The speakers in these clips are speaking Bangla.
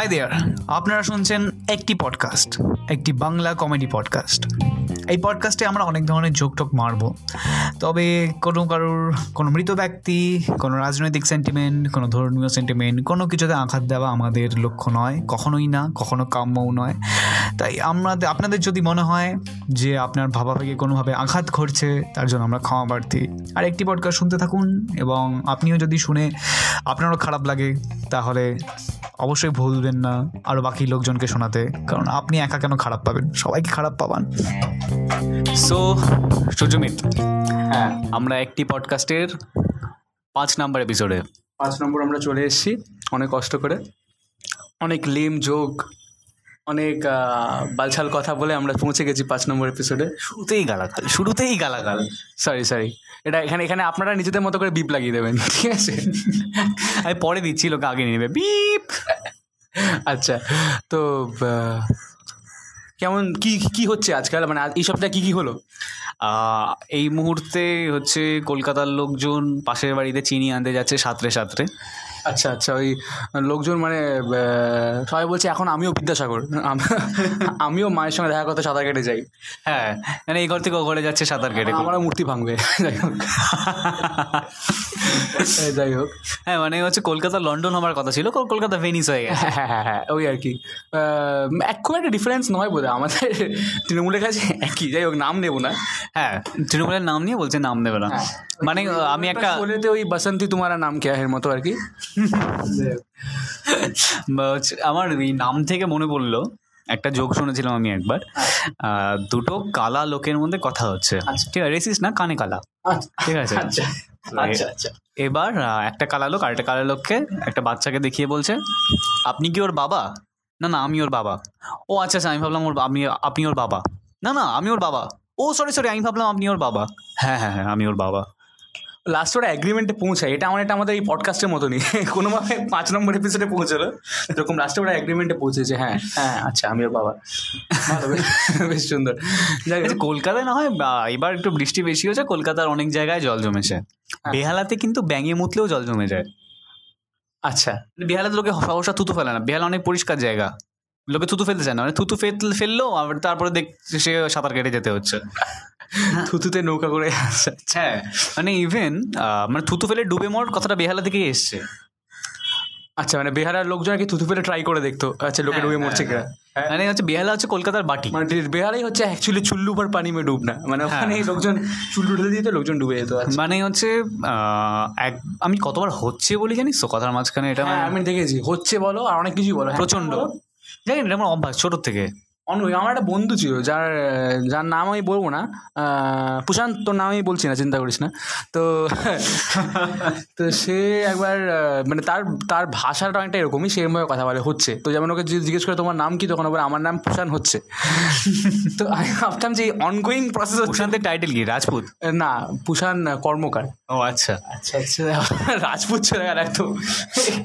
হাই দেয়ার, আপনারা শুনছেন একটি পডকাস্ট, একটি বাংলা কমেডি পডকাস্ট। এই পডকাস্টে আমরা অনেক ধরনের জোকটক মারব, তবে কোনো মৃত ব্যক্তি, কোনো রাজনৈতিক সেন্টিমেন্ট, কোনো ধর্মীয় সেন্টিমেন্ট, কোনো কিছুতে আঘাত দেওয়া আমাদের লক্ষ্য নয়, কখনোই না, কখনো কাম্যও নয়। তাই আপনাদের যদি মনে হয় যে আপনার ভাবাভাগে কোনোভাবে আঘাত ঘটছে, তার জন্য আমরা ক্ষমা প্রার্থী। আর একটি পডকাস্ট শুনতে থাকুন, এবং আপনিও যদি শুনে আপনারও খারাপ লাগে তাহলে অবশ্যই ভুলবেন না আরও বাকি লোকজনকে শোনাতে, কারণ আপনি একা কেন খারাপ পাবেন, সবাইকে খারাপ পাবেন। সো সুজমিত, হ্যাঁ, আমরা একটি পডকাস্টের 5 নম্বর এপিসোডে 5 নম্বর আমরা চলে এসেছি। অনেক কষ্ট করে, অনেক লিম যোগ, অনেক বালছাল কথা বলে আমরা পৌঁছে গেছি 5 নম্বর এপিসোডে। শুরুতেই গালাগাল, সরি, এখানে আপনারা নিজেদের মতো করে বিপ লাগিয়ে দেবেন, ঠিক আছে? আমি পরে দিচ্ছি, লোকে আগে নিয়ে নেবে বিপ। আচ্ছা, তো কেমন কি হচ্ছে আজকাল, মানে এই সপ্তাহে কি হলো? এই মুহূর্তে হচ্ছে কলকাতার লোকজন পাশের বাড়িতে চিনি আনতে যাচ্ছে সাঁতরে। আচ্ছা আচ্ছা, ওই লোকজন মানে সবাই বলছে এখন আমিও বিদ্যাসাগর, আমিও মায়ের সঙ্গে দেখা করতে সাঁতার কেটে যাই। হ্যাঁ, মানে এই ঘর থেকে ও ঘরে যাচ্ছে সাঁতার কেটে, আমারও মূর্তি ভাঙবে। যাই হোক, হ্যাঁ, মানে হচ্ছে কলকাতা লন্ডন হওয়ার কথা ছিল, কলকাতা ভেনিস হয়ে গেছে। হ্যাঁ, ওই আর কি, খুব একটা ডিফারেন্স নয় বোধহয় আমাদের তৃণমূলের কাছে একই। যাই হোক, নাম নেব না। হ্যাঁ, তৃণমূলের নাম নিয়ে বলছে নাম নেবে না, মানে আমি একটা বলেতে ওই বসন্তী তোমার নাম কে এর মতো আর কি। আমার এই নাম থেকে মনে পড়লো, একটা জোক শুনেছিলাম আমি একবার, দুটো কালা লোকের মধ্যে কথা হচ্ছে, ঠিক আছে, রেসিস না, কানে কালা, ঠিক আছে। এবার একটা কালা লোক আর একটা কালা লোককে, একটা বাচ্চাকে দেখিয়ে বলছে, আপনি কি ওর বাবা? না, আমি ওর বাবা। ও আচ্ছা আচ্ছা, আমি ভাবলাম আপনি ওর বাবা। না, আমি ওর বাবা। ও সরি, আমি ভাবলাম আপনি ওর বাবা। হ্যাঁ, আমি ওর বাবা। লাস্ট ওরা অ্যাগ্রিমেন্টে পৌঁছায়, এটা আমাদের এই পডকাস্টের মতনই কোনোভাবে 5 নম্বর এপিসোডে পৌঁছালো, এরকম লাস্টে ওরা অ্যাগ্রিমেন্টে পৌঁছেছে। হ্যাঁ, আচ্ছা আমি ওর বাবা। বেশ সুন্দর। কলকাতায় না হয় এবার একটু বৃষ্টি বেশি হয়েছে, কলকাতার অনেক জায়গায় জল জমেছে। বেহালাতে কিন্তু ব্যাঙে মুতলেও জল জমে যায়। আচ্ছা, বেহালাতে লোকে সহসা থুতু ফেলে না, বেহালা অনেক পরিষ্কার জায়গা, লোকে থুতু ফেলতে চায় না, মানে থুতু ফেললো আবার তারপরে দেখছে সে সাঁতার কেটে যেতে হচ্ছে, থুতুতে নৌকা করে। হ্যাঁ, মানে ইভেন মানে থুতু ফেলে ডুবে মর কথাটা বেহালা থেকেই এসছে। আচ্ছা, মানে বেহালার লোকজন কি থুতু ফেলে ট্রাই করে দেখতো, আচ্ছা লোকে ডুবে মরছে কিনা। মানে হচ্ছে বেহালা হচ্ছে কলকাতার বাটি, মানে বেহালাই হচ্ছে অ্যাকচুয়ালি চুল্লু পর পানি মে ডুবনা, মানে ওখানে লোকজন চুল্লু ঢেলে দিত, লোকজন ডুবে যেত। মানে হচ্ছে আমি কতবার হচ্ছে বলি জানিস তো, কথার মাঝখানে এটা আমি দেখেছি, হচ্ছে বলো আর অনেক কিছুই বলো, প্রচন্ড জানি না, আমার অভ্যাস ছোট থেকে। আমার একটা বন্ধু ছিল যার নাম আমি বলবো না, প্রশান্ত, তোর নাম আমি বলছি না, চিন্তা করিস না। তো সে একবার মানে তার ভাষাটা অনেকটা এরকমই, সেরকমভাবে কথা বলে হচ্ছে। তো যেমন ওকে জিজ্ঞেস করে তোমার নাম কি, তখন আবার আমার নাম প্রশান্ত হচ্ছে। তো আমি ভাবতাম যে অনগোয়িং প্রসেস হচ্ছে। প্রশান্তের টাইটেল কি, রাজপুত? না, প্রশান্ত কর্মকার। ও আচ্ছা আচ্ছা আচ্ছা, রাজপুত ছেলে আর এত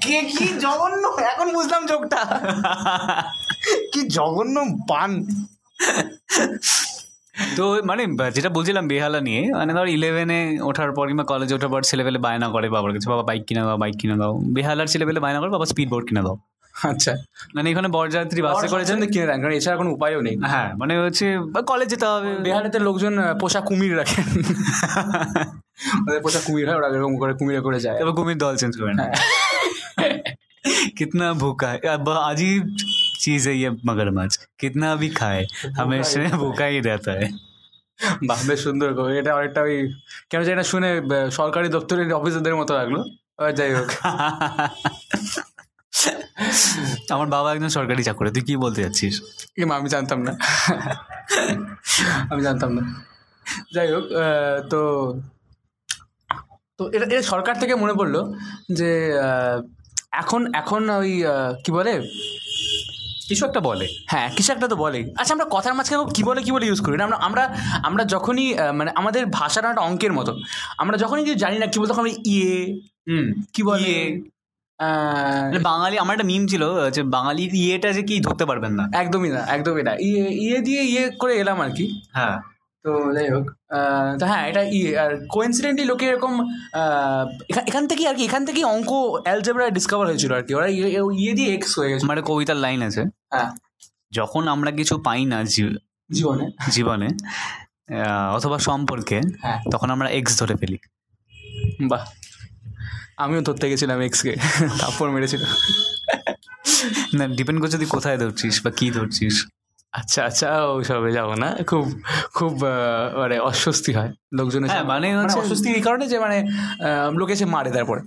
কে, কি জঘন্য, এখন বুঝলাম জোকটা, কি জঘন্য পান। তো মানে যেটা বলছিলাম বেহালা নিয়ে, মানে ধর 11-এ ওঠার পর কিংবা কলেজে ওঠার পর ছেলেবেলে বায়না করে বাবার কাছে, বাবা বাইক কিনে দাও। বেহালার ছেলেবেলে বায়না করে, বাবা স্পিড বোর্ড কিনে দাও। আচ্ছা, মানে এখানে বরযাত্রী বাসে করেছেন তো কিনে রাখেন, কারণ এছাড়া কোনো উপায়ও নেই। হ্যাঁ, মানে হচ্ছে কলেজ যেতে হবে। বেহালাতে লোকজন পোষা কুমির রাখেন, পোষা কুমির হয়, ওরা এরকম করে কুমিরে করে যায়, এবার কুমির দল চেঞ্জ করে। কিতনা ভুকা আজিব चीज है ये मगरमच्छ, कितना भी खाए हमेशा भूखा ही रहता है। বাহ, বেশ সুন্দর। এটা অনেকটা ওই কেন জানি না, শুনে সরকারি দপ্তরের অফিসারদের মতো লাগলো। যাই হোক, আমার বাবা একজন সরকারি চাকরি। তুই কি বলতে চাচ্ছিস? আমি জানতাম না। যাই হোক, তো এটা সরকার থেকে মনে পড়লো যে এখন ওই কি বলে, কিছু একটা তো বলে। আচ্ছা, আমরা কথার মাঝখানে কি বলে ইউজ করি না, আমরা যখনই মানে আমাদের ভাষাটা একটা অঙ্কের মতো, আমরা যখনই কিছু জানি না কি বলতে, তখন ইয়ে কি বলে বাঙালি। আমার একটা মিম ছিল যে বাঙালির ইয়েটা যে কি ধরতে পারবেন না, একদমই না, ইয়ে দিয়ে ইয়ে করে এলাম আর কি। হ্যাঁ, তো যাই হোক, তো হ্যাঁ এটা কোইন্সিডেন্টলি লোকে এরকম এখান থেকে আর কি, এখান থেকে অঙ্ক অ্যালজেব্রা ডিসকভার হয়েছিল আর কি। ওরা ইয়ে দিয়ে এক্স হয়ে গেছে। মানে কবিতার লাইন আছে, হ্যাঁ, যখন আমরা কিছু পাই না জীবনে জীবনে অথবা সম্পর্কে, তখন আমরা এক্স ধরে ফেলি। বাহ, আমিও ধরতে গেছিলাম এক্সকে, তারপর মেরেছিলাম। না, ডিপেন্ড করছে তুই কোথায় ধরছিস বা কী ধরছিস। আচ্ছা আচ্ছা, ওইসবে যাবো না, খুব খুব মানে অস্বস্তি হয় লোকজনের। মানে হচ্ছে অস্বস্তি এই কারণে যে মানে লোকে এসে মারে তারপরে।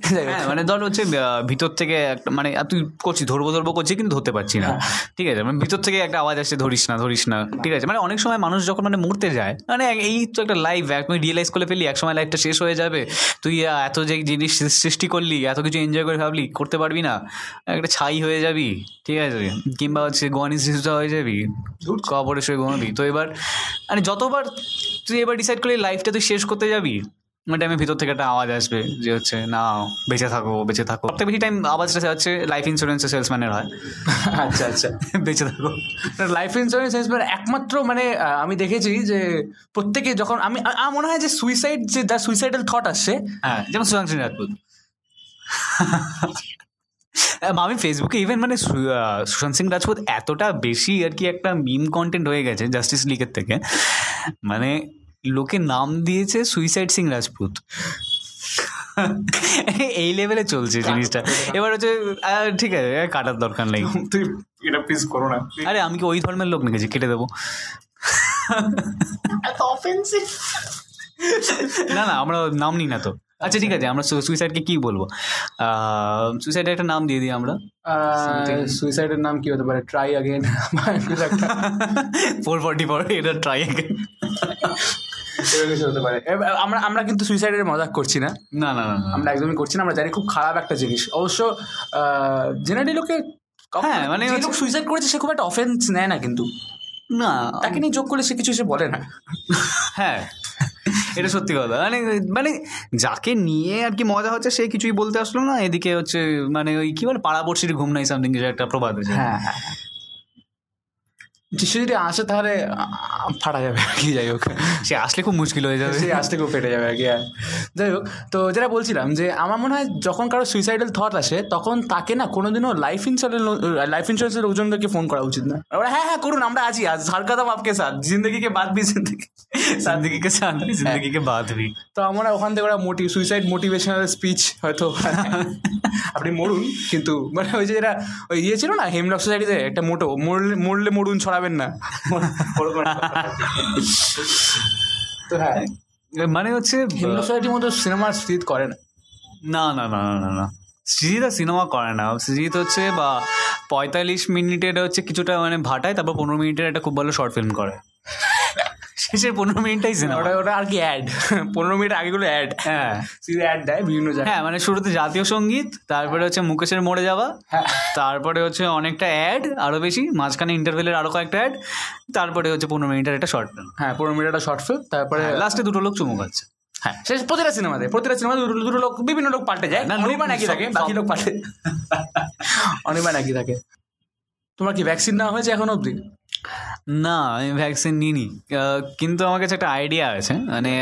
মানে ধর হচ্ছে ভিতর থেকে একটা মানে তুই করছিস ধরবো করছিস কিন্তু ধরতে পারছি না, ঠিক আছে, মানে ভিতর থেকে একটা আওয়াজ আসছে ধরিস না, ঠিক আছে। মানে অনেক সময় মানুষ যখন মানে মরতে যায়, মানে এই তো একটা লাইফ তুই রিয়েলাইজ করে ফেলি একসময় লাইফটা শেষ হয়ে যাবে, তুই এত যে জিনিস সৃষ্টি করলি, এত কিছু এনজয় করে ভাবলি, করতে পারবি না, একটা ছাই হয়ে যাবি, ঠিক আছে, কিংবা হচ্ছে গণিত শিশুটা হয়ে যাবি, কবরে শুয়ে ঘুমাবি। তো এবার মানে যতবার তুই এবার ডিসাইড করলি লাইফটা তুই শেষ করতে যাবি, মানে টাইমে ভিতর থেকে একটা আওয়াজ আসবে যে হচ্ছে না, বেঁচে থাকো। সবথেকে বেশি টাইম আওয়াজটা হচ্ছে লাইফ ইন্স্যুরেন্সের সেলসম্যানের হয়। আচ্ছা আচ্ছা, বেঁচে থাকো। লাইফ ইন্স্যুরেন্স সেলসম্যান একমাত্র মানে আমি দেখেছি যে প্রত্যেকে যখন আমি মনে হয় যে সুইসাইড যে দ্য সুইসাইডাল থট আসছে, হ্যাঁ, যেমন সুশান্ত সিং রাজপুত। আমি ফেসবুকে ইভেন মানে সুশান্ত সিং রাজপুত এতটা বেশি আর কি একটা মিম কন্টেন্ট হয়ে গেছে জাস্টিস লিগের থেকে, মানে লোকে নাম দিয়েছে সুইসাইড সিং রাজপুত, এই লেভেলে চলছে জিনিসটা। এবার হচ্ছে ঠিক আছে, কাটার দরকার নেই, তুই এটা প্লিজ করো না। আরে আমি কি ওই ধর্মের লোক নাকি যে কেটে দেবো? না না, আমরা নাম নিই না তো। আচ্ছা ঠিক আছে, আমরা সুইসাইডকে কি বলবো? সুইসাইডের একটা নাম দিয়ে দিই আমরা। সুইসাইডের নাম কি হতে পারে? ট্রাই আগেন, 444, এটা ট্রাই আগেন হতে পারে। আমরা কিন্তু সুইসাইডের মজাক করছি না, না না আমরা একদমই করছি না। আমরা জানি খুব খারাপ একটা জিনিস, অবশ্য জেনারেলি লোকে, হ্যাঁ মানে লোক সুইসাইড করেছে সে খুব একটা অফেন্স নেয় না, কিন্তু না তাকে নিয়ে যোগ করলে সে কিছু সে বলে না। হ্যাঁ এটা সত্যি কথা, মানে মানে যাকে নিয়ে আর কি মজা হচ্ছে সে কিছুই বলতে আসলো না, এদিকে হচ্ছে মানে ওই কি বলে পাড়াপড়শির ঘুম নাই, সামথিং কিছু একটা প্রবাদ আছে। হ্যাঁ হ্যাঁ, সে যদি আসে তাহলে ফাটা যাবে আর কি। যাই হোক, সে আসলে খুব মুশকিল হয়ে যাবে, সে আসলে খুব ফেটে যাবে আর কি। যাই হোক, তো যেটা বলছিলাম যে আমার মনে হয় যখন কারো সুইসাইডাল থট আসে তখন তাকে না কোনোদিনও লাইফ ইন্স্যুরেন্সের লোকজনদেরকে ফোন করা উচিত না। হ্যাঁ হ্যাঁ করুন, আমরা আছি, আজ হারকাদা আপকে সাথ, জিন্দগিকে বাদ ভি, জিন্দগিকে সাথ ভি, জিন্দগিকে বাদ ভি। তো আমরা ওখান থেকে ওরা সুইসাইড মোটিভেশনাল স্পিচ হয়তো, আপনি মরুন, কিন্তু মানে ওই যে এরা ওই ইয়ে ছিল না হেমলক সোসাইটিতে একটা মোটো, মরলে মরুন ছড়া। মানে হচ্ছে সিনেমা সৃজিত করে না, না না না না না, সৃজিত সিনেমা করে না। সৃজিত হচ্ছে বা 45 মিনিটের হচ্ছে কিছুটা মানে ভাটায়, তারপর 15 মিনিটের একটা খুব ভালো শর্ট ফিল্ম করে, শেষের 15 মিনিটটাই সিনেমা। ওটা আর কি অ্যাড, 15 মিনিট আগেগুলো অ্যাড। হ্যাঁ অ্যাড দেয় বিভিন্ন জায়গায়, হ্যাঁ মানে শুরুতে জাতীয় সঙ্গীত, তারপরে হচ্ছে মুকেশের মরে যাওয়া, তারপরে হচ্ছে অনেকটা অ্যাড, আরও বেশি, মাঝখানে ইন্টারভেলের আরও কয়েকটা অ্যাড, তারপরে হচ্ছে 15 মিনিটের একটা শর্ট ফিল্ম। হ্যাঁ 15 মিনিট একটা শর্ট ফিল্ম, তারপরে লাস্টে দুটো লোক চুমু খাচ্ছে। হ্যাঁ শেষ, প্রতিটা সিনেমাতে দুটো লোক, বিভিন্ন লোক পাল্টে যায়, অনির্বাণ একই থাকে, বাকি লোক পাল্টে, অনির্বাণ একই থাকে। তোমার কি ভ্যাকসিন নেওয়া হয়েছে এখন অবধি? না, আমি ভ্যাকসিন নিইনি, কিন্তু আমার কাছে একটা আইডিয়া আছে, মানে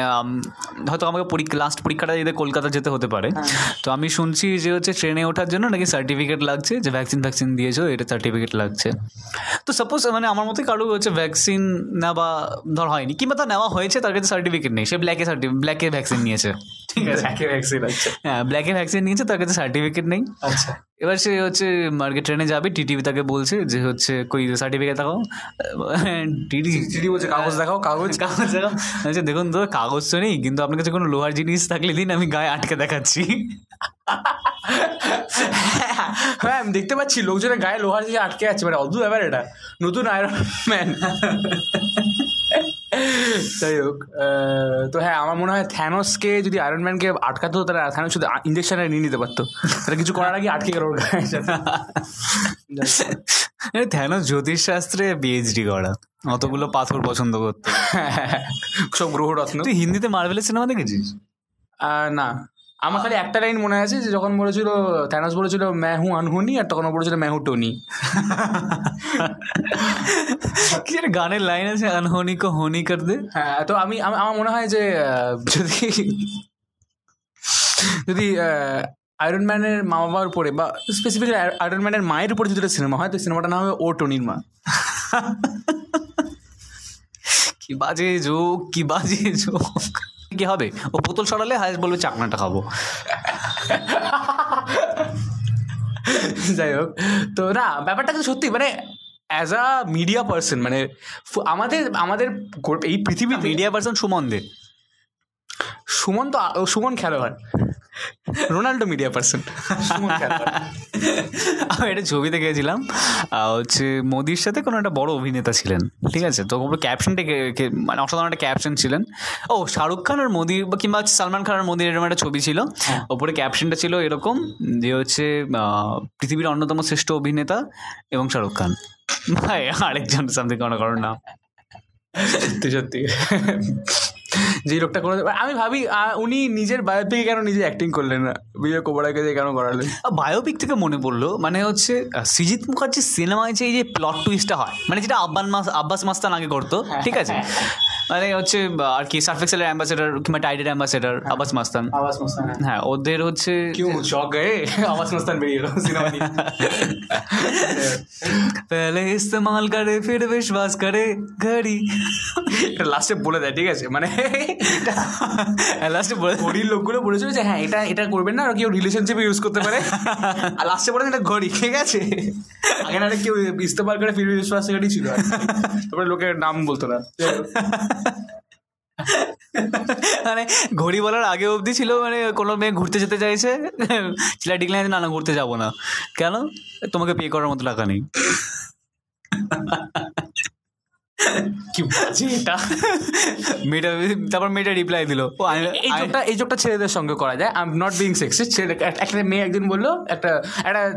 হয়তো আমাকে লাস্ট পরীক্ষাটা যদি কলকাতা যেতে হতে পারে, তো আমি শুনছি যে হচ্ছে ট্রেনে ওঠার জন্য নাকি সার্টিফিকেট লাগছে যে ভ্যাকসিন দিয়েছো, এটা সার্টিফিকেট লাগছে। তো সাপোজ মানে আমার মতে কারো হচ্ছে ভ্যাকসিন নেওয়া ধর হয়নি, কিংবা তার নেওয়া হয়েছে, তার কাছে সার্টিফিকেট নেই, সে ব্ল্যাকে ভ্যাকসিন নিয়েছে, ঠিক আছে, হ্যাঁ ব্ল্যাকে ভ্যাকসিন নিয়েছে, তার কাছে সার্টিফিকেট নেই। আচ্ছা, এবার সে হচ্ছে মার্কেট ট্রেনে যাবে, টিটিভি তাকে বলছে যে হচ্ছে কই সার্টিফিকেট দেখাও, টিটি বলছে কাগজ দেখাও, আচ্ছা দেখুন তো কাগজ তো নেই, কিন্তু আপনার কাছে কোনো লোহার জিনিস থাকলে দিন, আমি গায়ে আটকে দেখাচ্ছি। হ্যাঁ আমি দেখতে পাচ্ছি লোকজনের গায়ে লোহার জিনিস আটকে আছে, মানে অদ্ভুত ব্যাপার, এটা নতুন আয়রন ম্যান। যাই হোক, তো হ্যাঁ আমার মনে হয় থ্যানোসকে যদি আয়রন ম্যানকে আটকাতো তাহলে থ্যানোস শুধু ইঞ্জেকশনটা নিয়ে নিতে পারতো, তাহলে কিছু করার আগে আটকে গেল ওর গায়ে। থ্যানোস জ্যোতিষশাস্ত্রে পিএইচডি করা, অতগুলো পাথর পছন্দ করতো, সব গ্রহ রত্ন। তুই হিন্দিতে মার্ভেলের সিনেমা দেখেছিস? না আমার খালি একটা লাইন মনে আছে যে যখন বলেছিল থ্যানোস বলেছিল মেহু আনহুনি, আর তখন বলেছিল মেহু টনি। কি গানের লাইন আছে আনহনি কো হনি কর দে। হ্যাঁ, তো আমি আমার মনে হয় যে যদি আয়রন ম্যানের মা বাবার উপরে বা স্পেসিফিক্যালি আয়রন ম্যানের মায়ের উপরে যদি একটা সিনেমা হয়, তো সিনেমাটার নাম হবে ও টনির মা। কি বাজে জোক, কি বাজে জোক। কি হবে ও বোতল সরালে হায়েস্ট বলবে চাকনাটা খাবো। যাই হোক, তো না ব্যাপারটা কিন্তু সত্যি মানে অ্যাজ আ মিডিয়া পার্সন, মানে আমাদের আমাদের এই পৃথিবীর মিডিয়া পার্সন সুমন দে, সুমন তো সুমন খেলোয়াড়, রোনাল্ডো মিডিয়া পার্সন। আমি একটা ছবি দেখেছিলাম, হচ্ছে মোদির সাথে কোনো একটা বড় অভিনেতা ছিলেন, ঠিক আছে, তো ক্যাপশনটা মানে অসাধারণ একটা ক্যাপশন ছিলেন। ও শাহরুখ খান আর মোদি কিংবা সালমান খান আর মোদির এরকম একটা ছবি ছিল, ওপরে ক্যাপশনটা ছিল এরকম যে হচ্ছে পৃথিবীর অন্যতম শ্রেষ্ঠ অভিনেতা এবং শাহরুখ খান। ভাই আরেকজন সামথিং কোনো কারণ না, সত্যি সত্যি যে লোকটা করে। আমি ভাবি উনি নিজের বায়োপিকে কেন নিজে অ্যাক্টিং করলেন না, বিবেক ওবেরয়কে যে কেন করালেন। বায়োপিক থেকে মনে পড়লো, মানে হচ্ছে সৃজিত মুখার্জির সিনেমায় যে এই যে প্লট টুইস্টটা হয়, মানে যেটা আব্বাস মাস্তান আগে করতো, ঠিক আছে, মানে হচ্ছে আর কি সার্ফেক্সেলের অ্যাম্বাসেডার কিংবা টাইডের অ্যাম্বাসেডার আব্বাস মাস্তান। হ্যাঁ, ওদের হচ্ছে আব্বাস মাস্তান বেরিয়ে এলো সিনেমা নিয়ে, পেলে ইস্তেমাল করে ফির বিশ্বাস করে ঘড়ি, লাস্টে বলে দেয়, ঠিক আছে, মানে লাস্টে ঘড়ির লোকগুলো বলেছিল যে হ্যাঁ এটা এটা করবেন না, আর কেউ রিলেশনশিপে ইউজ করতে পারে, আর লাস্টে বলেন এটা ঘড়ি, ঠিক আছে, আগে না কেউ ইস্তেমাল করে ফির বিশ্বাস ঘড়ি ছিল, তারপরে লোকের নাম বলতো না, মানে ঘড়ি বলার আগে অবধি ছিল, মানে কোনো মেয়ে ঘুরতে যেতে চাইছে, ছেলে ডিগলে না না ঘুরতে যাবো না, কেন তোমাকে বিয়ে করার মতো টাকা নেই। কি বলছি এটা, মেয়েটা তারপর মেয়েটা রিপ্লাই দিল, এই জোকটা ছেলেদের সঙ্গে করা যায়, I am not being sexist. ছেলে একটা মেয়ে একদিন বললো, একটা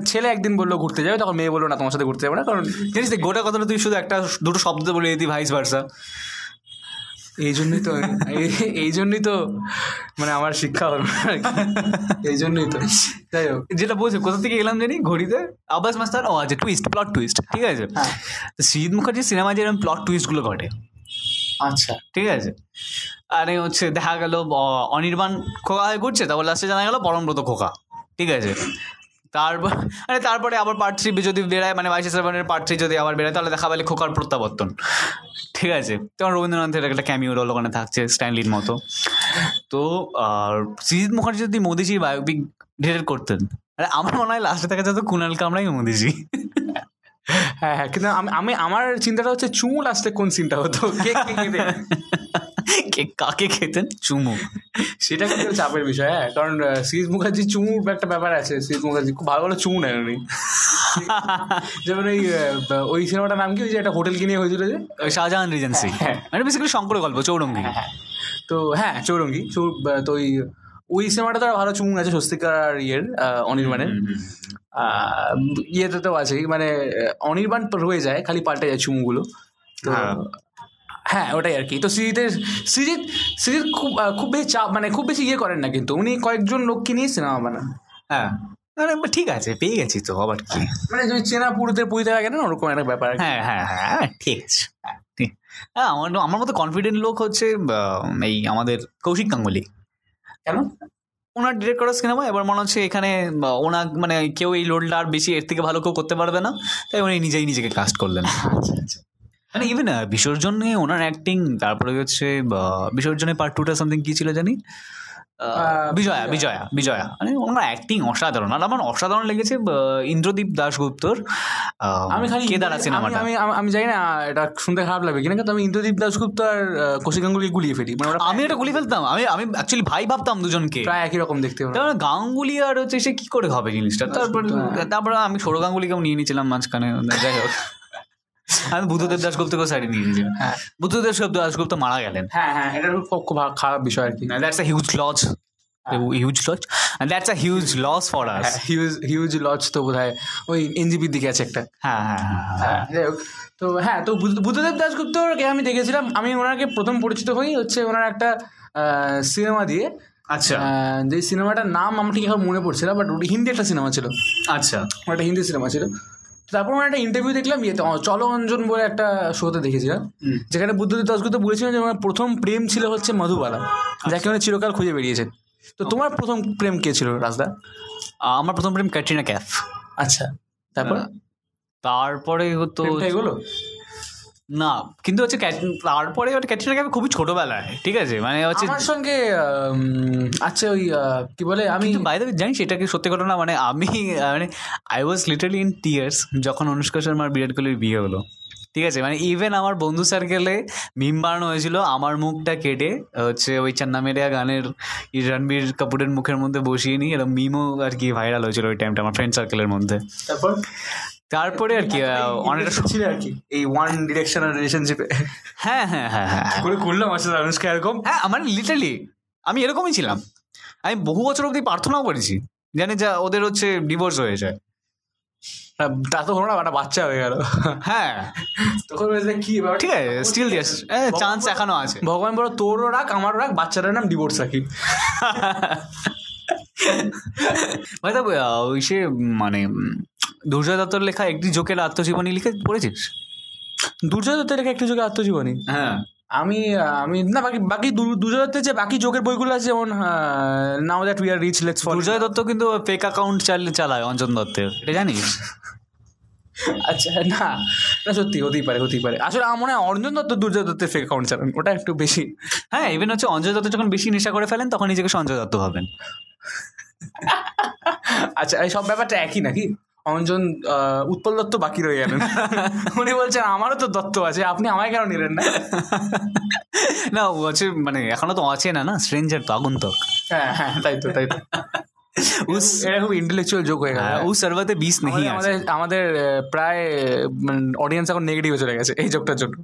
ছেলে একদিন বললো ঘুরতে যাবে, তখন মেয়ে বললো না তোমার সাথে ঘুরতে যাবে না, কারণ জানিস গোটা কথাটা তুই শুধু একটা দুটো শব্দ বলে দিতি ভাইস ভার্সা। এই জন্যই তো মানে আমার শিক্ষা হল, এই জন্যই তো। যাই হোক, যেটা বলছে কোথা থেকে এলাম জানি, ঘড়িতে আব্বাস মাস্তান, ও আছে টুইস্ট, প্লট টুইস্ট, ঠিক আছে, সৃজিত মুখার্জির সিনেমায় যেরকম প্লট টুইস্টগুলো ঘটে, আচ্ছা, ঠিক আছে, আর হচ্ছে দেখা গেল অনির্বাণ খোকা হয়ে ঘুরছে, তারপর লাস্টে জানা গেল পরমব্রত খোকা, ঠিক আছে, তারপর মানে তারপরে আবার পার্ট থ্রি যদি বেড়ায়, মানে 22/7 পার্ট থ্রি যদি আবার বেড়ায়, তাহলে দেখা পেলে খোকার প্রত্যাবর্তন, ঠিক আছে, তখন রবীন্দ্রনাথের একটা ক্যামিও রোল ওখানে থাকছে স্ট্যানলির মতো। তো আর সৃজিত মুখার্জি যদি মোদিজির বায়োপিক ডিরেক্ট করতেন, আমার মনে হয় লাস্টে দেখা যেত কুণাল কামরাই মোদিজি। হ্যাঁ হ্যাঁ, কিন্তু আমি আমার চিন্তাটা হচ্ছে চুমু লাস্টে কোন সিনটা হতো, কাকে খেতেন চুমু, সেটা কিন্তু চাপের বিষয়। হ্যাঁ, কারণ সৃজিত মুখার্জি চুমুর একটা ব্যাপার আছে, সৃজিত মুখার্জি খুব ভালো ভালো চুমু নেন উনি, যেমন ওই সিনেমাটার নাম কি, ওই যে একটা হোটেল কিনে হয়েছিল যে শাহজাহান রিজেন্সি, মানে বেসিক্যালি শঙ্কর গল্প চৌরঙ্গি। তো হ্যাঁ চৌরঙ্গি, তো ওই সিনেমাটা তো ভালো চুমু আছে স্বস্তিকার ইয়ের অনির্বাণের ইয়েতে তো আছেই, মানে অনির্বাণ রয়ে যায়, খালি পাল্টে যায় চুমুগুলো। তো হ্যাঁ ওটাই আর কি। তো সৃজিত খুব খুব বেশি চাপ, মানে খুব বেশি ইয়ে করেন না, কিন্তু উনি কয়েকজন লোককে নিয়ে সিনেমা বানান। হ্যাঁ ঠিক আছে, পেয়ে গেছি তো আবার কি, মানে তুমি চেনা পুরোতে পুঁতে থাকে না, ওরকম একটা ব্যাপার। হ্যাঁ হ্যাঁ হ্যাঁ ঠিক আছে। হ্যাঁ, আমার মতো কনফিডেন্ট লোক হচ্ছে এই আমাদের কৌশিক গাঙ্গুলি। কেন ওনার ডিরেক্ট করা সিনেমা এবার মনে হচ্ছে এখানে ওনা মানে কেউ এই লোডটা আর বেশি এর থেকে ভালো কেউ করতে পারবে না, তাই উনি নিজেই নিজেকে কাস্ট করলেন। আচ্ছা আচ্ছা, মানে ইভেন বিসর্জনে ওনার অ্যাক্টিং, তারপরে হচ্ছে বিসর্জনে পার্ট 2টা সামথিং কি ছিল জানি, বিজয়া, মানে ওনার অ্যাক্টিং অসাধারণ। আর আমার অসাধারণ লেগেছে ইন্দ্রদীপ দাশগুপ্তর কেদারা সিনেমাটা। আমি জানি না এটা শুনতে খারাপ লাগবে কিনা, কিন্তু আমি ইন্দ্রদীপ দাশগুপ্ত আর কৌশিক গাঙ্গুলিকে গুলিয়ে ফেলি, মানে আমি এটা গুলি ফেলতাম, আমি অ্যাকচুয়ালি ভাই ভাবতাম দুজনকে, প্রায় একই রকম দেখতে। গাঙ্গুলি আর হচ্ছে সে কি করে হবে জিনিসটা, তারপরে আমি সৌর গাঙ্গুলিকেও নিয়ে নিয়েছিলাম মাঝখানে। যাই হোক, আমি বুদ্ধদেব দাশগুপ্তকে সাইডে নিয়ে নিয়েছিলাম। বুদ্ধদেব দাশগুপ্ত মারা গেলেন। হ্যাঁ হ্যাঁ, এটা খুব খারাপ বিষয় আর কি। That's a huge loss, huge loss, that's a huge loss for us, huge loss. তো বোধহয় ওই এনজিপির দিকে আছে একটা। হ্যাঁ হ্যাঁ হ্যাঁ যাই হোক। তো হ্যাঁ, তো বুদ্ধদেব দাশগুপ্তকে আমি দেখেছিলাম, আমি ওনাকে প্রথম পরিচিত হই হচ্ছে ওনার একটা সিনেমা দিয়ে, আচ্ছা, যে সিনেমাটার নাম আমার ঠিক এখন মনে পড়ছে না, বাট ওটা হিন্দি একটা সিনেমা ছিল। আচ্ছা, একটা হিন্দি সিনেমা ছিল। তারপর আমার একটা ইন্টারভিউ দেখলাম চলো অঞ্জন বলে একটা শোতে দেখেছিলাম, যেখানে বুদ্ধদেব দাশগুপ্ত বলেছিলেন যে আমার প্রথম প্রেম ছিল হচ্ছে মধুবালা, যাকে উনি চিরকাল খুঁজে বেরিয়েছেন। তো তোমার প্রথম প্রেম কে ছিল রাজদা? আমার প্রথম প্রেম ক্যাটরিনা ক্যাফ। আচ্ছা, তারপরে তো এগুলো না, কিন্তু হচ্ছে তারপরে ক্যাটরিনা ক্যাফ খুবই ছোটবেলায়, ঠিক আছে, মানে হচ্ছে আমার সঙ্গে আচ্ছা ওই কি বলে, আমি বাইরে জানি সেটাকে সত্যি ঘটনা, মানে আমি মানে I was literally in tears যখন অনুষ্কা শর্মার বিরাট কোহলির বিয়ে হলো, ঠিক আছে। মানে ইভেন আমার বন্ধু সার্কেলে মিম বানানো হয়েছিল আমার মুখটা কেটে, হচ্ছে ওই চান্না মেরে গানের রণবীর কাপুরের মুখের মধ্যে বসিয়ে নিই, এরকম মিমও আর কি ভাইরাল হয়েছিল ওই টাইমটা আমার ফ্রেন্ড সার্কেলের মধ্যে। তারপরে আর কি অনেকটা ছিল আর কি এই ওয়ান ডিরেকশনাল রিলেশনশিপে। হ্যাঁ হ্যাঁ হ্যাঁ হ্যাঁ করে করলাম আসলে অনুষ্কা এরকম। হ্যাঁ, আমার লিটারালি আমি এরকমই ছিলাম। আমি বহু বছর অবধি প্রার্থনাও করেছি জানি, যা ওদের হচ্ছে ডিভোর্স হয়ে যায়, তা তো হলো না, একটা বাচ্চা হয়ে গেল। হ্যাঁ, তখন কি ঠিক আছে, স্টিল চান্স এখনো আছে, ভগবান বলো তোরও রাখ আমারও রাখ, বাচ্চাটার নাম ডিভোর্স রাখি। ভাই তা ওই সে মানে দুর্জয় দত্তর লেখা একটি জোকের আত্মজীবনী লিখে পড়েছিস? দুর্জয় দত্তের লেখা একটি জোকের আত্মজীবনী? হ্যাঁ, আমি আমি না বাকি দুর্জয় দত্তের যে বাকি জোকের বইগুলো আছে, যেমন now that we are rich let's follow, Durjoy Datta কিন্তু ফেক অ্যাকাউন্ট চালায় অঞ্জন দত্তের, এটা জানিস? আচ্ছা, না না সত্যি হতেই পারে, হতেই পারে। আসলে আমার মনে হয় অঞ্জন দত্ত দুর্জয় দত্তের ফেক অ্যাকাউন্ট চালান, ওটা একটু বেশি। হ্যাঁ, ইভেন হচ্ছে অঞ্জন দত্ত যখন বেশি নেশা করে ফেলেন তখন নিজেকে সঞ্জয় দত্ত ভাবেন। আচ্ছা, এই সব ব্যাপারটা একই নাকি? অঞ্জন উৎপল দত্ত বাকি রয়ে গেলেন, উনি বলছেন আমারও তো দত্ত আছে, আপনি আমায় কেন নিলেন না? না ও আছে মানে এখনো তো আছে না, না স্ট্রেঞ্জার তো আগন্তক। হ্যাঁ হ্যাঁ, তাই তো তাই তো, খুব ইন্টেলেকচুয়াল জোক হয়ে গেল। ও সর্বতে 20 নেই, আমাদের প্রায় অডিয়েন্স এখন নেগেটিভ চলে গেছে এই জোকটার জন্য।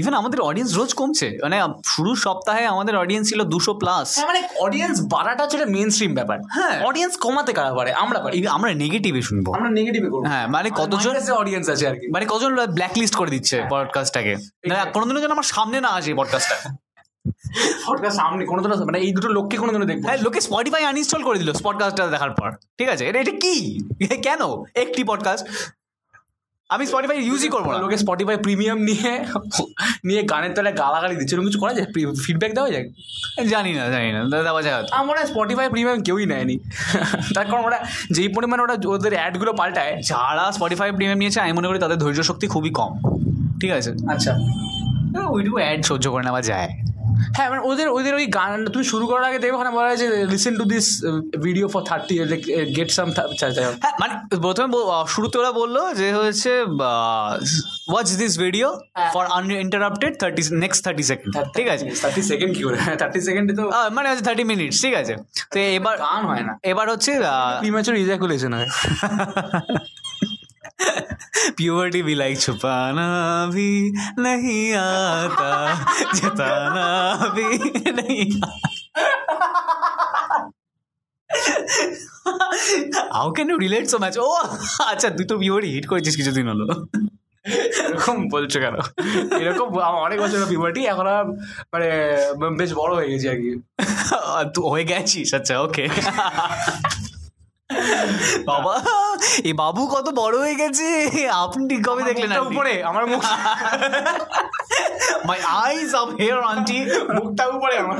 ইভেন আমাদের অডিয়েন্স রোজ কমছে, মানে শুরু সপ্তাহে আমাদের অডিয়েন্স ছিল 200+। মানে অডিয়েন্স বাড়াটা ছিল মেইনস্ট্রিম ব্যাপার। হ্যাঁ, অডিয়েন্স কমাতে কারা পারে? আমরা পারি, আমরা নেগেটিভে শুনবো, আমরা নেগেটিভে করব। হ্যাঁ, মানে কতজন অডিয়েন্স আছে আর কি, মানে কতজন ব্ল্যাকলিস্ট করে দিচ্ছে পডকাস্টটাকে, কোনোদিনও যেন আমার সামনে না আসে পডকাস্টটা। মানে এই দুটো লোককে কোনোদিনও দেখবো। হ্যাঁ, লোকে স্পটিফাই আনইনস্টল করে দিল পডকাস্টটা দেখার পর, ঠিক আছে। এটা কি কেন একটি পডকাস্ট? আমি স্পটিফাই ইউজই করবো না। লোকে স্পটিফাই প্রিমিয়াম নিয়ে নিয়ে গানের তলায় গালাগালি দিচ্ছে, কিছু করা যায়? ফিডব্যাক দেওয়া যায়? জানি না, জানি না দেওয়া যায়। আমার স্পটিফাই প্রিমিয়াম কেউই নেয়নি, তার কারণ ওরা যেই পরিমাণে ওরা ওদের অ্যাডগুলো পাল্টায়। যারা স্পটিফাই প্রিমিয়াম নিয়েছে আমি মনে করি তাদের ধৈর্য শক্তি খুবই কম, ঠিক আছে। আচ্ছা, ওইটুকু অ্যাড সহ্য করে নেওয়া যায়। হ্যাঁ, মানে ওদের ওদের ওই গান তুমি শুরু করার আগে দেখবে ওখানে বলা হয় যে listen to this video for 30 get some. হ্যাঁ, মানে প্রথমে শুরুতে ওরা বললো যে হচ্ছে watch this video for uninterrupted 30 second, ঠিক আছে। 30 সেকেন্ড কি করে? 30 সেকেন্ডে তো মানে হচ্ছে 30 মিনিট, ঠিক আছে। তো এবার গান হয় না, এবার হচ্ছে প্রিম্যাচুর ইজাকুলেশন হয়। Puberty भी like छुपाना भी नहीं आता, जताना भी नहीं आता। How can you relate so much? Oh, अच्छा तू तो puberty hit করেছিস কিছুদিন হলো, এরকম বলছো কেন? এরকম অনেক বছর পিউবার্টি, এখন মানে বেশ বড় হয়ে গেছি আর কি। তুই হয়ে গেছিস? আচ্ছা, ওকে। বাবা, এই বাবু কত বড় হয়ে গেছে, আপনি ঠিক কবে দেখলেন? উপরে আমার মুখ, my eyes up here aunty, মুখটা উপরে আমার।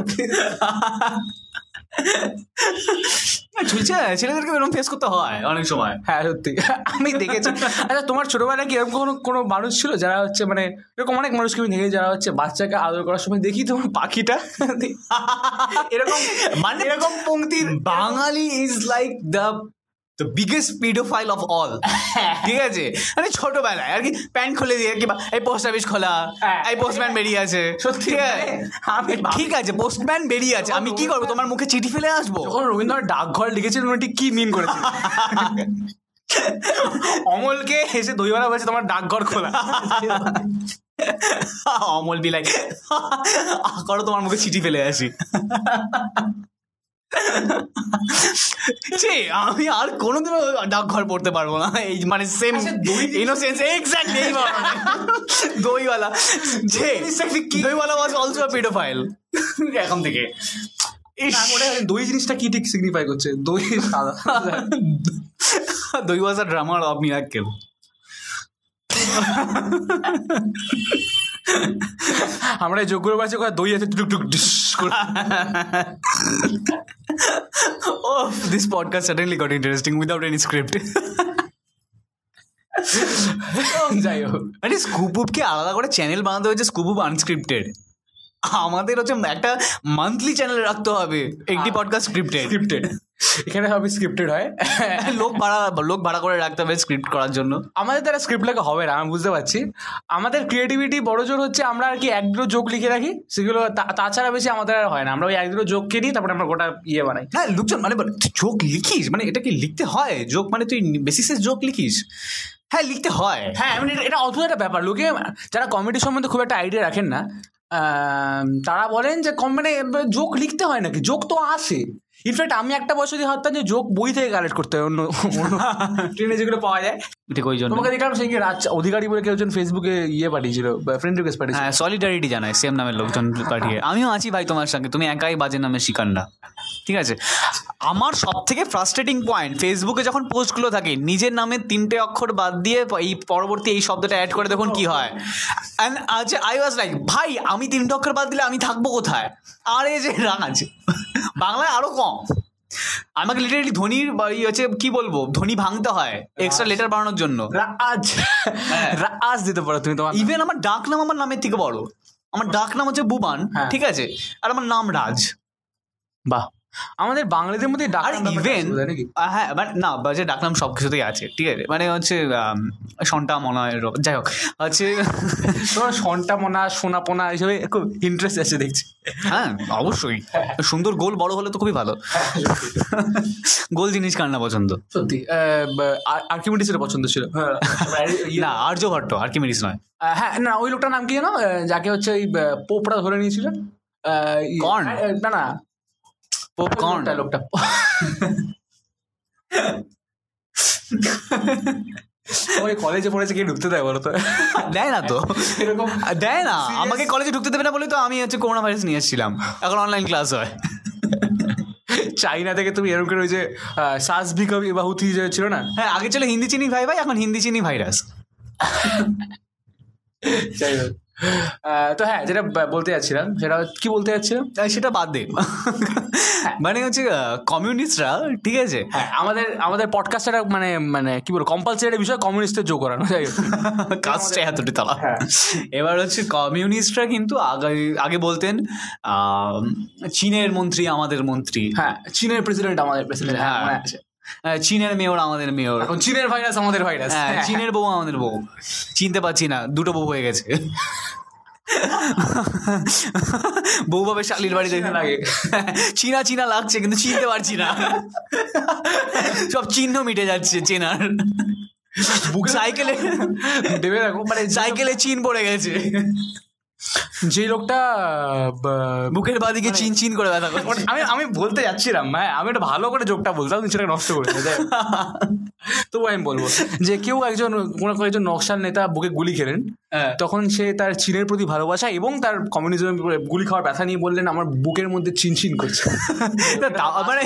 ছেলেদেরকে এরকম ফেস করতে হয় অনেক সময়। হ্যাঁ সত্যি, আমি দেখেছি। আচ্ছা, তোমার ছোটবেলায় কি এরকম কোনো মানুষ ছিল যারা হচ্ছে, মানে এরকম অনেক মানুষকে আমি দেখেছি যারা হচ্ছে বাচ্চাকে আদর করার সময় দেখি তোমার পাখিটা এরকম, মানে এরকম পংক্তির Bengali is like the biggest paedophile of all, ঠিক আছে। মানে ছোটবেলায় আর কি প্যান্ট খুলে দিয়ে কিংবা এই পোস্ট অফিস খোলা, এই পোস্টম্যান বেরিয়ে আছে, সত্যি আমি ঠিক আছে পোস্টম্যান বেরিয়ে আছে, আমি কি করবো? তোমার মুখে চিঠি ফেলে আসবো? যখন রবীন্দ্রনাথ ডাকঘর লিখেছিল ঠিক কি মিন করেছে, অমলকে এসে দইওয়ালা বলেছে তোমার ডাকঘর খোলা, অমল বিলাই করো তোমার মুখে চিঠি ফেলে আসি। আমি আর কোনোদিনও ডাকঘর পড়তে পারবো না, এই মানে সেম ইনোসেন্স এক্স্যাক্টলি দইওয়ালা। যে দইওয়ালা ওয়াজ অলসো আ পেডোফাইল। এখন থেকে দই জিনিসটা কি ঠিক সিগনিফাই করছে? দই সাদা, দই ওয়াজ আ ড্রামার অফ মিরাকেল। আমরা যোগ্যর পাশে দই আছে টুকটুক ডিস করে। Oh, this podcast suddenly got interesting without any script. যাই হোক, আরে স্কুপকে আলাদা করে চ্যানেল বানাতে হয়েছে, স্কুপ আনস্ক্রিপ্টেড। আমাদের হচ্ছে একটা মান্থলি চ্যানেল রাখতে হবে, একটি পডকাস্ট স্ক্রিপ্টেড। এখানে হবে স্ক্রিপ্টেড হয়, লোক ভাড়া করে রাখতে হবে স্ক্রিপ্ট করার জন্য। আমাদের দ্বারা স্ক্রিপ্ট লেখা হবে না, আমি বুঝতে পারছি। আমাদের ক্রিয়েটিভিটি বড় জোর হচ্ছে আমরা আর কি এক দুটো জোক লিখে রাখি, সেগুলো তাছাড়া বেশি আমাদের আর হয় না। আমরা ওই এক দুটো জোক কিনি, তারপরে আমরা গোটা ইয়ে বানাই। হ্যাঁ, লোকজন মানে জোক লিখিস, মানে এটা কি লিখতে হয় জোক? মানে তুই বেসিসে জোক লিখিস? হ্যাঁ, লিখতে হয়। হ্যাঁ, মানে এটা অদ্ভুত একটা ব্যাপার। লোকে যারা কমেডি সম্বন্ধে খুব একটা আইডিয়া রাখেন না, তারা বলেন যে কম মানে জোক লিখতে হয় নাকি? জোক তো আসে। ইনফ্যাক্ট আমি একটা বয়স দিয়ে ভাবতাম যে জোক বই থেকে কালেক্ট করতে হয়, অন্য ট্রেনে যেগুলো পাওয়া যায়। ঠিক ওই জন্য তোমাকে দেখলাম সেই রাজ অধিকারী বলে কেউজন ফেসবুকে ইয়ে পাঠিয়েছিল, ফ্রেন্ড রিকোয়েস্ট পাঠিয়েছিল। হ্যাঁ, সলিডারিটি জানায় সেম নামের লোকজন পাঠিয়ে। আমিও আছি ভাই তোমার সঙ্গে, তুমি একাই বাজে নামের শিকার না। ঠিক আছে, আমার সব থেকে ফ্রাস্ট্রেটিং পয়েন্ট ফেসবুকে যখন পোস্টগুলো থাকে নিজের নামের 3 অক্ষর বাদ দিয়ে এই পরবর্তী এই শব্দটা অ্যাড করে দেখুন কি হয়। অ্যান্ড আজ আই ওয়াজ লাইক, ভাই আমি 3 অক্ষর বাদ দিলে আমি থাকবো কোথায়? আর এই যে রাজ বাংলায় আরো কম, আমাকে লিটারালি ধ্বনি হচ্ছে কি বলবো, ধ্বনি ভাঙতে হয় এক্সট্রা লেটার বানানোর জন্য। রাজ দিতে পারো তুমি। তোমার ইভেন আমার ডাক নাম আমার নামের থেকে বড়। আমার ডাক নাম হচ্ছে বুবান, ঠিক আছে, আর আমার নাম রাজ। বাহ, আমাদের বাঙালিদের মধ্যে ডাক ইভেন, হ্যাঁ বাট না, যে ডাকনাম সব কিছুতেই আছে। ঠিক আছে, মানে হচ্ছে সন্টা মনা, যাই হোক হচ্ছে সন্টা মনা সোনাপোনা হিসেবে খুব ইন্টারেস্ট আছে দেখছি। হ্যাঁ অবশ্যই, সুন্দর গোল বড় হলে তো খুবই ভালো। গোল জিনিস কার না পছন্দ? সত্যি আর্কিমিডিসের পছন্দ ছিল না, আর্যভট্ট, আর্কিমিডিস নয়। হ্যাঁ না, ওই লোকটার নাম কি জানো যাকে হচ্ছে ওই পোপড়া ধরে নিয়েছিল? না না, লোকটা কলেজে পড়েছে, কে ঢুকতে দেয় বলো তো? দেয় না তো, এরকম দেয় না। আমাকে কলেজে ঢুকতে দেবে না বলে তো আমি হচ্ছে করোনা ভাইরাস নিয়ে এসেছিলাম, এখন অনলাইন ক্লাস হয়। চাইনা থেকে তুমি এরকম করে ওই যে সাস ভি কবি বাহুতি ছিল না? হ্যাঁ, আগে ছিল হিন্দি চিনি ভাই ভাই, এখন হিন্দি চিনি ভাইরাস। যাই হোক, তো হ্যাঁ যেটা বলতে যাচ্ছিলাম, সেটা কি বলতে যাচ্ছিলাম সেটা বাদ দে। মানে হচ্ছে কমিউনিস্টরা, ঠিক আছে, আমাদের আমাদের পডকাস্টটা মানে মানে কি বলবো, কম্পালসারি একটা বিষয় কমিউনিস্টদের যোগ করানো। যাই হোক, কাজটা এতটি তালা। এবার হচ্ছে কমিউনিস্টরা কিন্তু আগে বলতেন চীনের মন্ত্রী আমাদের মন্ত্রী, হ্যাঁ চীনের প্রেসিডেন্ট আমাদের প্রেসিডেন্ট, হ্যাঁ চীনের মেয়র আমাদের মেয়র, চীনের ভাইরাস আমাদের ভাইরাস, চীনের বউ আমাদের বউ। চিনতে পারছি না, দুটো বউ হয়ে গেছে। বউ ভাবে শালির বাড়ি দেখতে লাগে, চীনা চীনা লাগছে কিন্তু চিনতে পারছি না, সব চিহ্ন মিটে যাচ্ছে চেনার। সাইকেলে দেবে রাখো, মানে সাইকেলে চিন পড়ে গেছে। যে লোকটা বুকের বাদিকে চিন চিন করে ব্যথা করে, আমি বলতে যাচ্ছিলাম, হ্যাঁ আমি একটা ভালো করে জোকটা বলতাম, সেটাকে নষ্ট করে। তবু আমি বলবো যে কেউ একজন কোনো নকশাল নেতা বুকে গুলি খেলেন, তখন সে তার চীনের প্রতি ভালোবাসা এবং তার কমিউনিজম গুলি খাওয়ার ব্যথা নিয়ে বললেন আমার বুকের মধ্যে চিন চিন করছে। মানে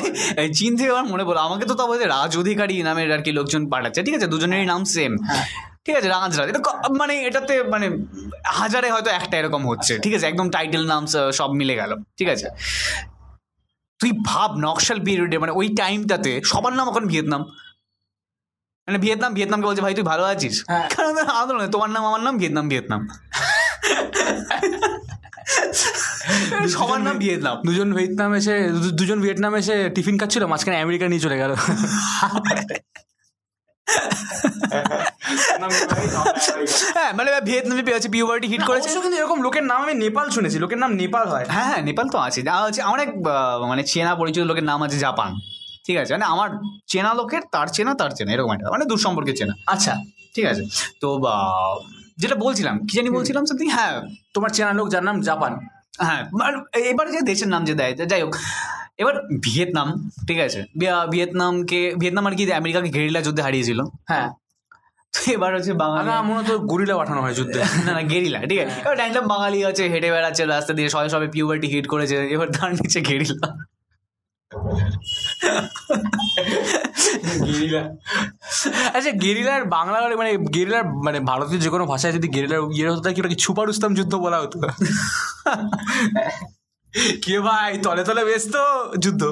চীন থেকে আমার মনে পড়লো, আমাকে তো তারপরে রাজ অধিকারী নামের আর কি লোকজন পাঠাচ্ছে, ঠিক আছে, দুজনেরই নাম সেম, ঠিক আছে, রাজরাজ। এটা মানে এটাতে মানে হাজারে হয়তো একটা এরকম হচ্ছে, ঠিক আছে, একদম টাইটেল নাম সব মিলে গেল। ঠিক আছে, তুই ভাব নকশাল পিরিয়ডে মানে ওই টাইমটাতে সবার নাম এখন ভিয়েতনাম, মানে ভিয়েতনামকে বলছে ভাই তুই ভালো আছিস, কারণ আলাদা নয়, তোমার নাম আমার নাম ভিয়েতনাম, সবার নাম ভিয়েতনাম। দুজন ভিয়েতনাম এসে টিফিন খাচ্ছিল, মাঝখানে আমেরিকা নিয়ে চলে গেল। হ্যাঁ মানে ভিয়েতনামে পেয়েছে পিউবার্টি হিট করেছে, কিন্তু এরকম লোকের নাম আমি নেপাল শুনেছি, লোকের নাম নেপাল হয়। হ্যাঁ হ্যাঁ নেপাল তো আছে, অনেক মানে চেনা পরিচিত লোকের নাম আছে জাপান, ঠিক আছে, মানে আমার চেনা লোকের তার চেনা এরকম একটা মানে দূর সম্পর্কে চেনা। আচ্ছা ঠিক আছে, তো যেটা বলছিলাম কি জানি বলছিলাম সামথিং, হ্যাঁ তোমার চেনা লোক যার নাম জাপান, হ্যাঁ এবার যে দেশের নাম যে দেয়। যাই হোক, এবার ভিয়েতনাম, ঠিক আছে, ভিয়েতনাম আর কি আমেরিকাকে গেরিলা যুদ্ধে হারিয়েছিল। হ্যাঁ, তো এবার হচ্ছে বাংলা মনে তো গরিলা পাঠানো হয় যুদ্ধে, না গেরিলা, ঠিক আছে, এবার বাঙালি হচ্ছে হেঁটে বেড়াচ্ছে রাস্তা দিয়ে, সবাই পিউবার্টি হিট করেছে, এবার তার নিচে গেরিলা। গেরিলা। আচ্ছা গেরিলার বাংলা মানে গেরিলার মানে ভারতের যে কোনো ভাষায় যদি গেরিলার ইয়ে হতো কি ওটাকে ছুপা রুস্তম যুদ্ধ বলা হতো। কে ভাই তলে তলে ব্যস্ত যুদ্ধ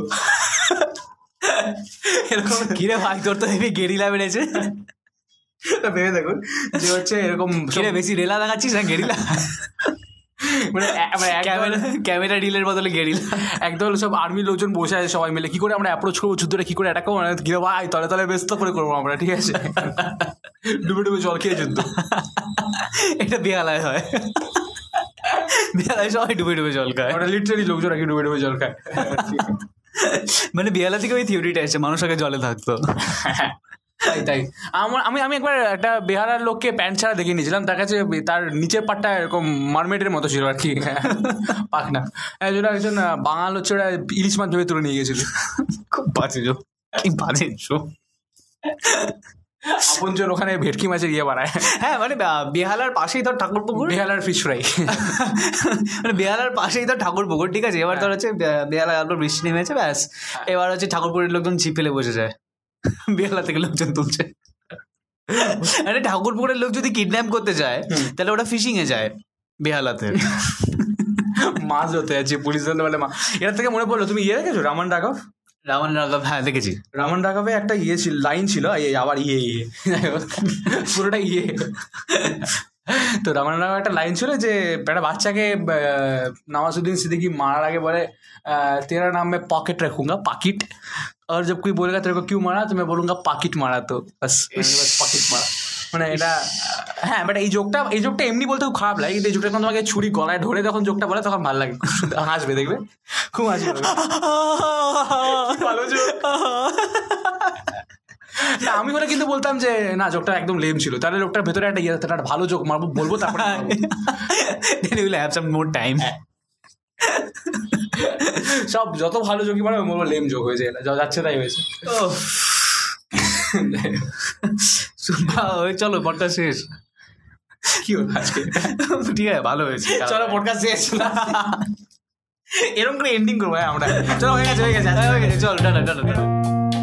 এরকম কিরে ভাই করতে দেখবি গেরিলা বেড়েছে। ভেবে দেখুন যে হচ্ছে এরকম কিরে বেশি রেলা দেখাচ্ছিস না গেরিলা। ক্যামেরা ডিলের বদলে গেরিলা। একদম সব আর্মি লোকজন বসে আছে সবাই মিলে কি করে আমরা অ্যাপ্রোচ করবো যুদ্ধটা, কি করে অ্যাটাক করবো, কি ভাই তলে তলে ব্যস্ত করে করবো আমরা, ঠিক আছে ডুবে ডুবে জল খেয়ে যুদ্ধ। এটা বেহালায় হয়, বেহালায় সবাই ডুবে ডুবে জল খায়, লিটারালি লোকজন আগে ডুবে ডুবে জল খায়। মানে বেহালা থেকে ওই থিওরিটা এসে মানুষ আগে জলে থাকতো। তাই তাই আমি একবার একটা বেহারার লোককে প্যান্ট ছাড়া দেখে নিয়েছিলাম, তার কাছে তার নিচের পাটটা এরকম মারমেডের মতো ছিল আর কি, পাখনা। একজন বাঙাল হচ্ছে ওরা ইলিশ মাছ ধরে তুলে নিয়ে গেছিল। খুব বাজে জো, কি বাজে জো। আপনজন ওখানে ভেটকি মাছের ইয়ে বানায়। হ্যাঁ মানে বেহালার পাশেই ধর ঠাকুরপুকুর, বেহালার ফিশ ফ্রাই, মানে বেহালার পাশেই ধর ঠাকুরপুকুর, ঠিক আছে। এবার ধর হচ্ছে বেহালায় আবার বৃষ্টি নেমেছে, ব্যাস এবার হচ্ছে ঠাকুরপুকুরের লোকজন ছিপ ফেলে বসে যায়, বেহালা থেকে লোকজন তুলছে। আরে ঠাকুরপুকুরের লোক যদি কিডন্যাপ করতে যায় তাহলে ওরা ফিশিং এ যায় বেহালাতে, মাছ ধরতে যাচ্ছে পুলিশ। এটা থেকে মনে পড়লো, তুমি ইয়ে দেখেছো রামান রাঘব? রামান রাঘব, হ্যাঁ দেখেছি। রামান রাঘবে একটা ইয়ে ছিল, লাইন ছিল আবার ইয়ে ইয়ে পুরোটা ইয়ে। তো রামান রাঘব একটা লাইন ছিল যে একটা বাচ্চাকে নওয়াজুদ্দিন সিদ্দিকী মারার আগে বলে তেরা নাম মে পকেট রাখুঙ্গা, পাকিট। আর যখন কেউ বলেগা তেরে কো কিউ মারা তো আমি বলুঙ্গা পাকিট মারা, তো বাস পাকিট মারা। মানে এটা হ্যাঁ, বাট এই জোকটা এমনি বলতে খুব খারাপ লাগে, কিন্তু এই জোকটা যখন তোমাকে ছুরি গলায় ধরে যখন জোকটা বলে তখন ভালো লাগে, হাসবে, দেখবে খুব হাসবে। আমি ওরা কিন্তু বলতাম যে না জোকটা একদম লেম ছিল, তাহলে লোকটার ভেতরে একটা ইয়ে একটা ভালো জোক মারবো বলবো, তারপরে সব যত ভালো জোকই মারবে বলবো লেম জোক হয়েছে, যাচ্ছে তাই হয়েছে। চলো পডকাস্ট শেষ, কি হলো আজকে, ঠিক আছে ভালো হয়েছে, চলো পডকাস্ট শেষ। এরকম করে এন্ডিং করবো আমরা, চলো হয়ে গেছে চলো টাটা।